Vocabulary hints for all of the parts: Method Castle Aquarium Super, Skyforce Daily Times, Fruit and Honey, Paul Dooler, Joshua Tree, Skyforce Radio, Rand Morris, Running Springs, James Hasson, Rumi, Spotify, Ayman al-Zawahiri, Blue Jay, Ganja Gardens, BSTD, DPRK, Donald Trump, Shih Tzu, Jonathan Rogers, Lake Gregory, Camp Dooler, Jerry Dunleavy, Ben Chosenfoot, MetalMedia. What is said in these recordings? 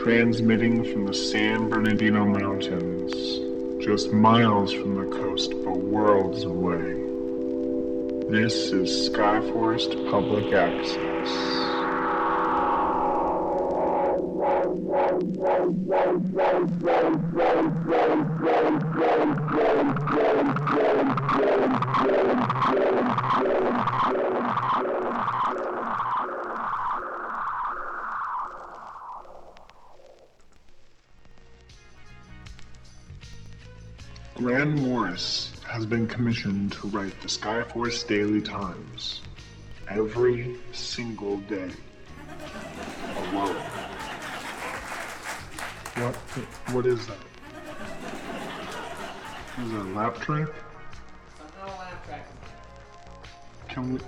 transmitting from the San Bernardino Mountains, just miles from the coast but worlds away. This is Skyforce Public Access. Rand Morris has been commissioned to write the Skyforce Daily Times every single day, alone. What is that? Is that a lap track? Somehow a lap track. Can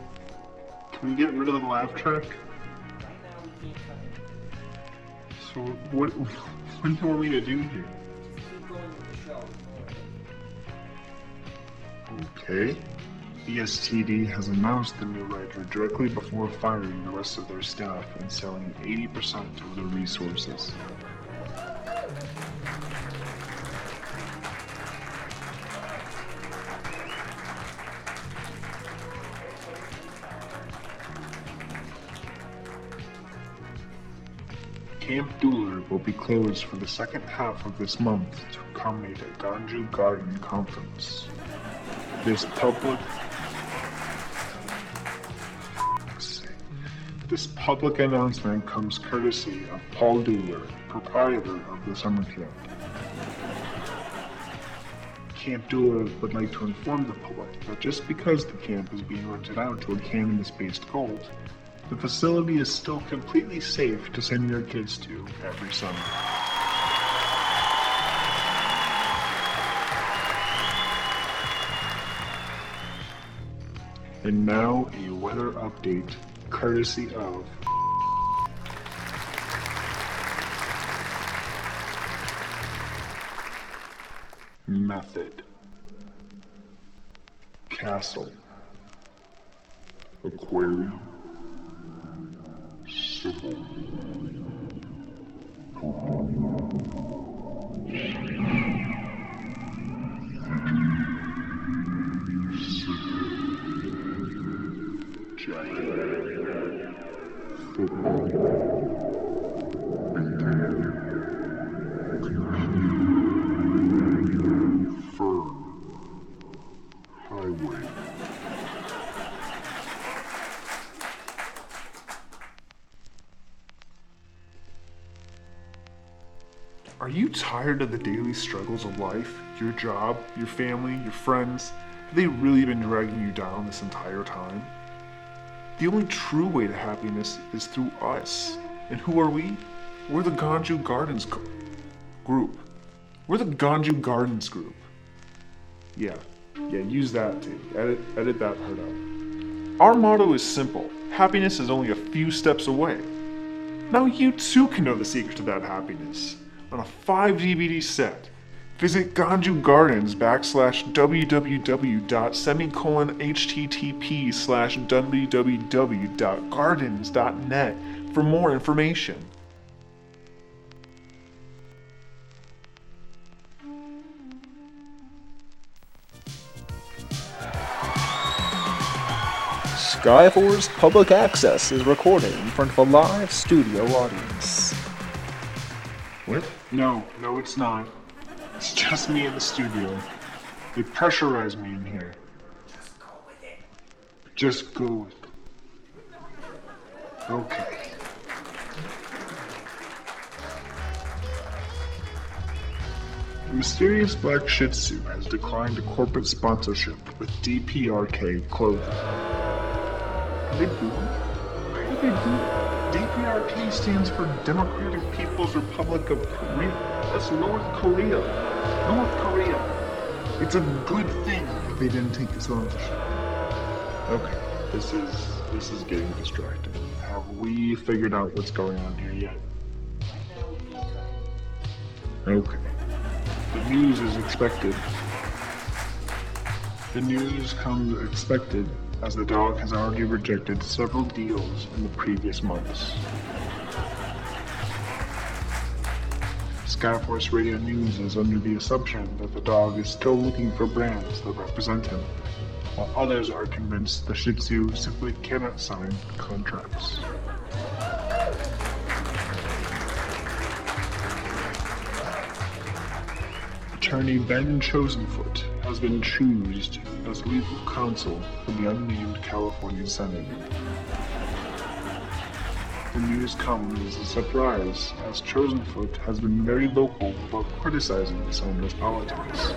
we get rid of the lap track? Right now we can't cut it. So what do you want me to do here? Keep going with the show. Okay. BSTD has announced the new writer directly before firing the rest of their staff and selling 80% of their resources. Camp Dooler will be closed for the second half of this month to accommodate a Ganja Garden conference. This public announcement comes courtesy of Paul Dooler, proprietor of the summer camp. Camp Dooler would like to inform the public that just because the camp is being rented out to a cannabis-based cult, the facility is still completely safe to send your kids to every summer. And now, a weather update, courtesy of... Method Castle Aquarium Super. Are you tired of the daily struggles of life? Your job, your family, your friends? Have they really been dragging you down this entire time? The only true way to happiness is through us. And who are we? We're the Ganja Gardens group. We're the Ganja Gardens group. Yeah, use that too. Edit that part out. Our motto is simple. Happiness is only a few steps away. Now you too can know the secret to that happiness. On a 5 DVD set, visit Ganja Gardens www.http://www.gardens.net for more information. Skyforce Public Access is recorded in front of a live studio audience. What? No, it's not. It's just me in the studio. They pressurize me in here. Just go with it. Okay. The mysterious black Shih Tzu has declined a corporate sponsorship with DPRK clothing. Are they booing? DPRK stands for Democratic People's Republic of Korea. That's North Korea. It's a good thing that they didn't take this on. Okay, this is getting distracting. Have we figured out what's going on here yet? Okay. The news comes expected. As the dog has already rejected several deals in the previous months. Skyforce Radio News is under the assumption that the dog is still looking for brands that represent him, while others are convinced the Shih Tzu simply cannot sign contracts. Attorney Ben Chosenfoot has been chosen as legal counsel for the unnamed California Senate. The news comes as a surprise, as Chosenfoot has been very vocal about criticizing the Senator's politics.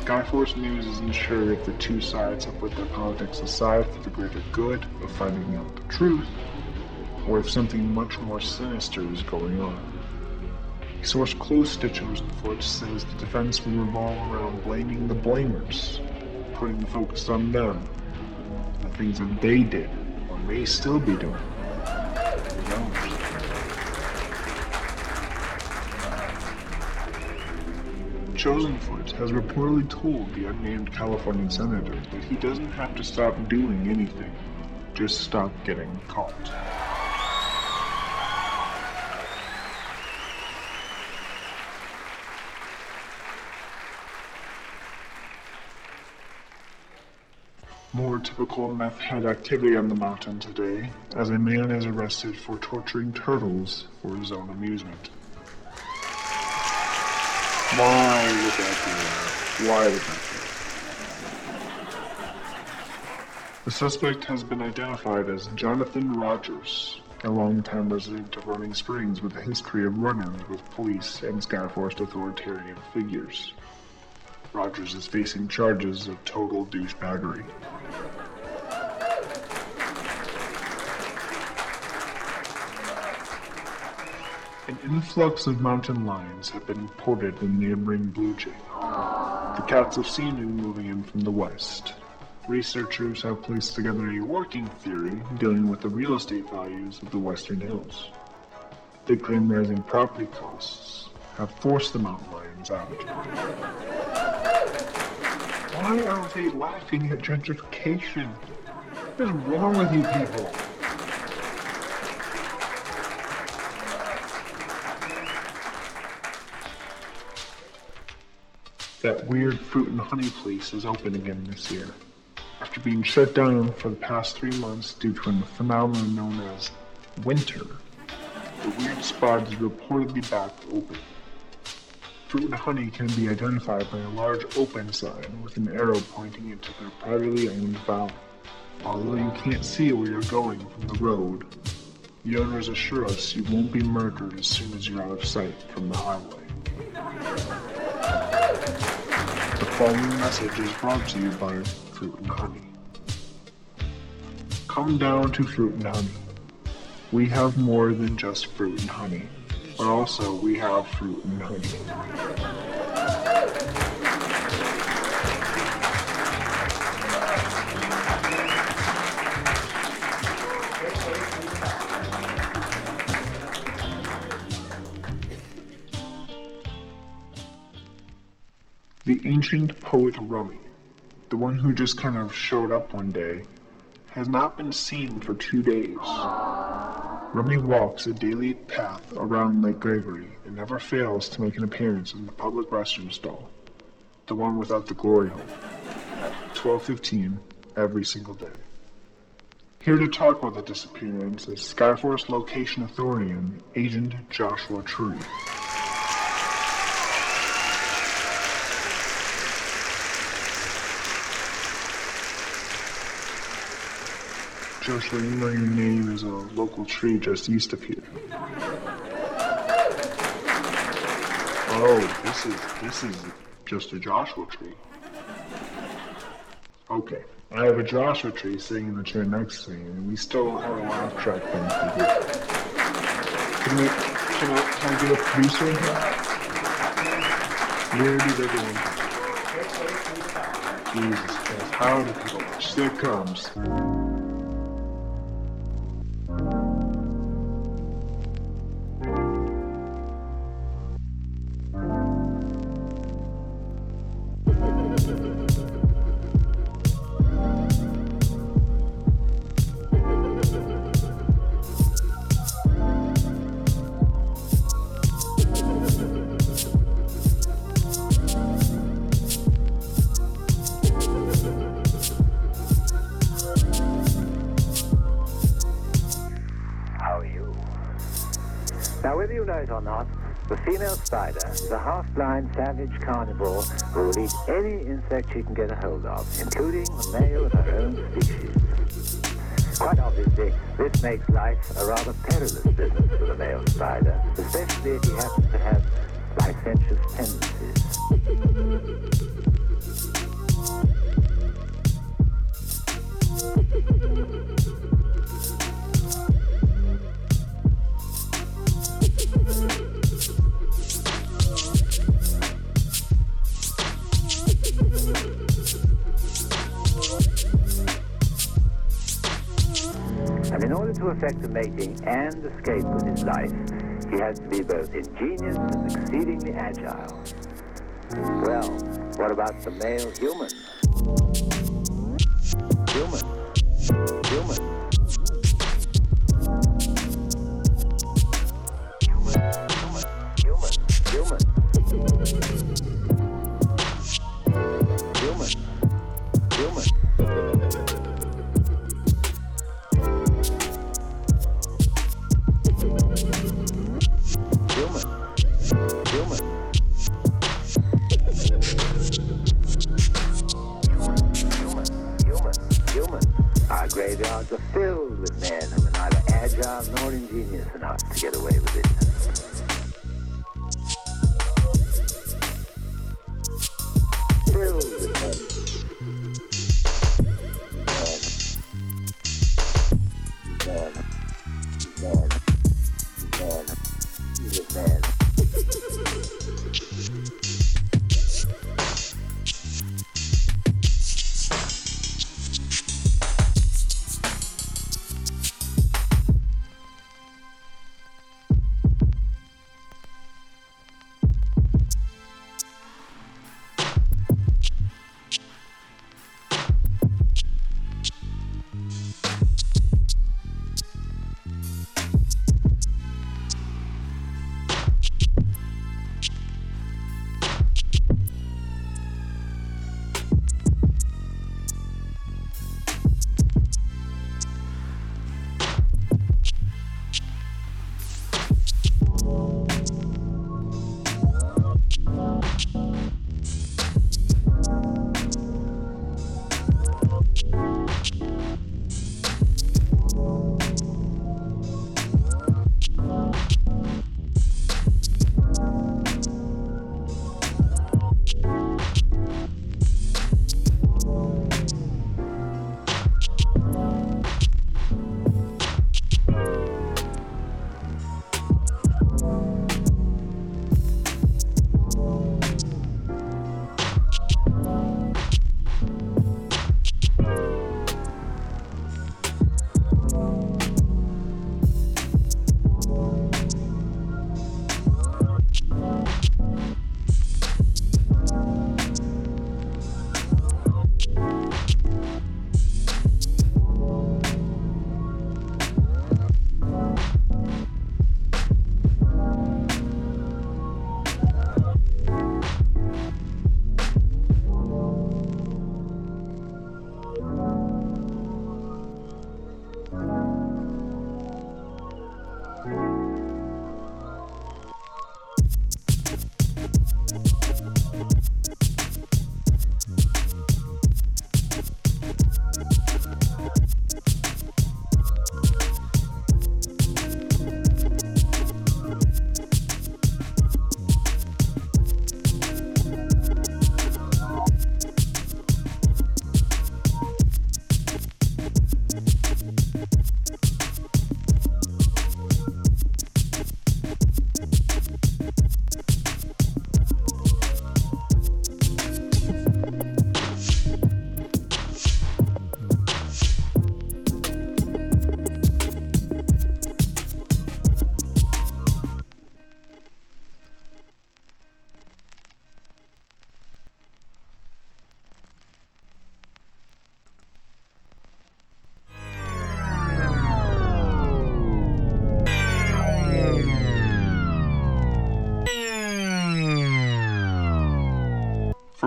Skyforce News is unsure if the two sides have put their politics aside for the greater good of finding out the truth, or if something much more sinister is going on. A source close to Chosenfoot says the defense will revolve around blaming the blamers, putting the focus on them, the things that they did or may still be doing. Chosenfoot has reportedly told the unnamed Californian senator that he doesn't have to stop doing anything, just stop getting caught. More typical meth head activity on the mountain today, as a man is arrested for torturing turtles for his own amusement. Why would that be? The suspect has been identified as Jonathan Rogers, a longtime resident of Running Springs with a history of run-ins with police and Skyforce authoritarian figures. Rogers is facing charges of total douchebaggery. An influx of mountain lions have been reported in neighboring Blue Jay. The cats have seen them moving in from the west. Researchers have placed together a working theory dealing with the real estate values of the western hills. They claim rising property costs have forced the mountain lions out. Why are they laughing at gentrification? What is wrong with you people? That weird Fruit and Honey place is open again this year, after being shut down for the past 3 months due to a phenomenon known as winter. The weird spot is reportedly back open. Fruit and Honey can be identified by a large open sign with an arrow pointing into their privately owned valley. Although you can't see where you're going from the road, the owners assure us you won't be murdered as soon as you're out of sight from the highway. The following message is brought to you by Fruit and Honey. Come down to Fruit and Honey. We have more than just fruit and honey. But also, we have fruit and honey. The ancient poet Rumi, the one who just kind of showed up one day, has not been seen for 2 days. Rumi walks a daily path around Lake Gregory and never fails to make an appearance in the public restroom stall, the one without the glory hole, at 12:15 every single day. Here to talk about the disappearance is Skyforce Location Authority and Agent Joshua Tree. Joshua, you know your name is a local tree just east of here. Oh, this is just a Joshua tree. Okay, I have a Joshua tree sitting in the chair next to me, and we still have a laugh track thing to do. Can I get a producer in here? Where did everyone go? Jesus Christ, how do people watch sitcoms? you know it or not, the female spider is a half-blind savage carnivore who will eat any insect she can get a hold of, including the male of her own species. Quite obviously, this makes life a rather perilous business for the male spider, especially if he happens to have licentious tendencies. And in order to effect a mating and escape with his life, he has to be both ingenious and exceedingly agile. Well, what about the male human?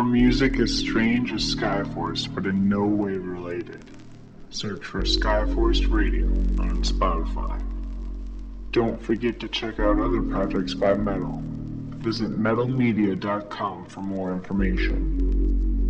Music as strange as Skyforce, but in no way related. Search for Skyforce Radio on Spotify. Don't forget to check out other projects by Metal. Visit MetalMedia.com for more information.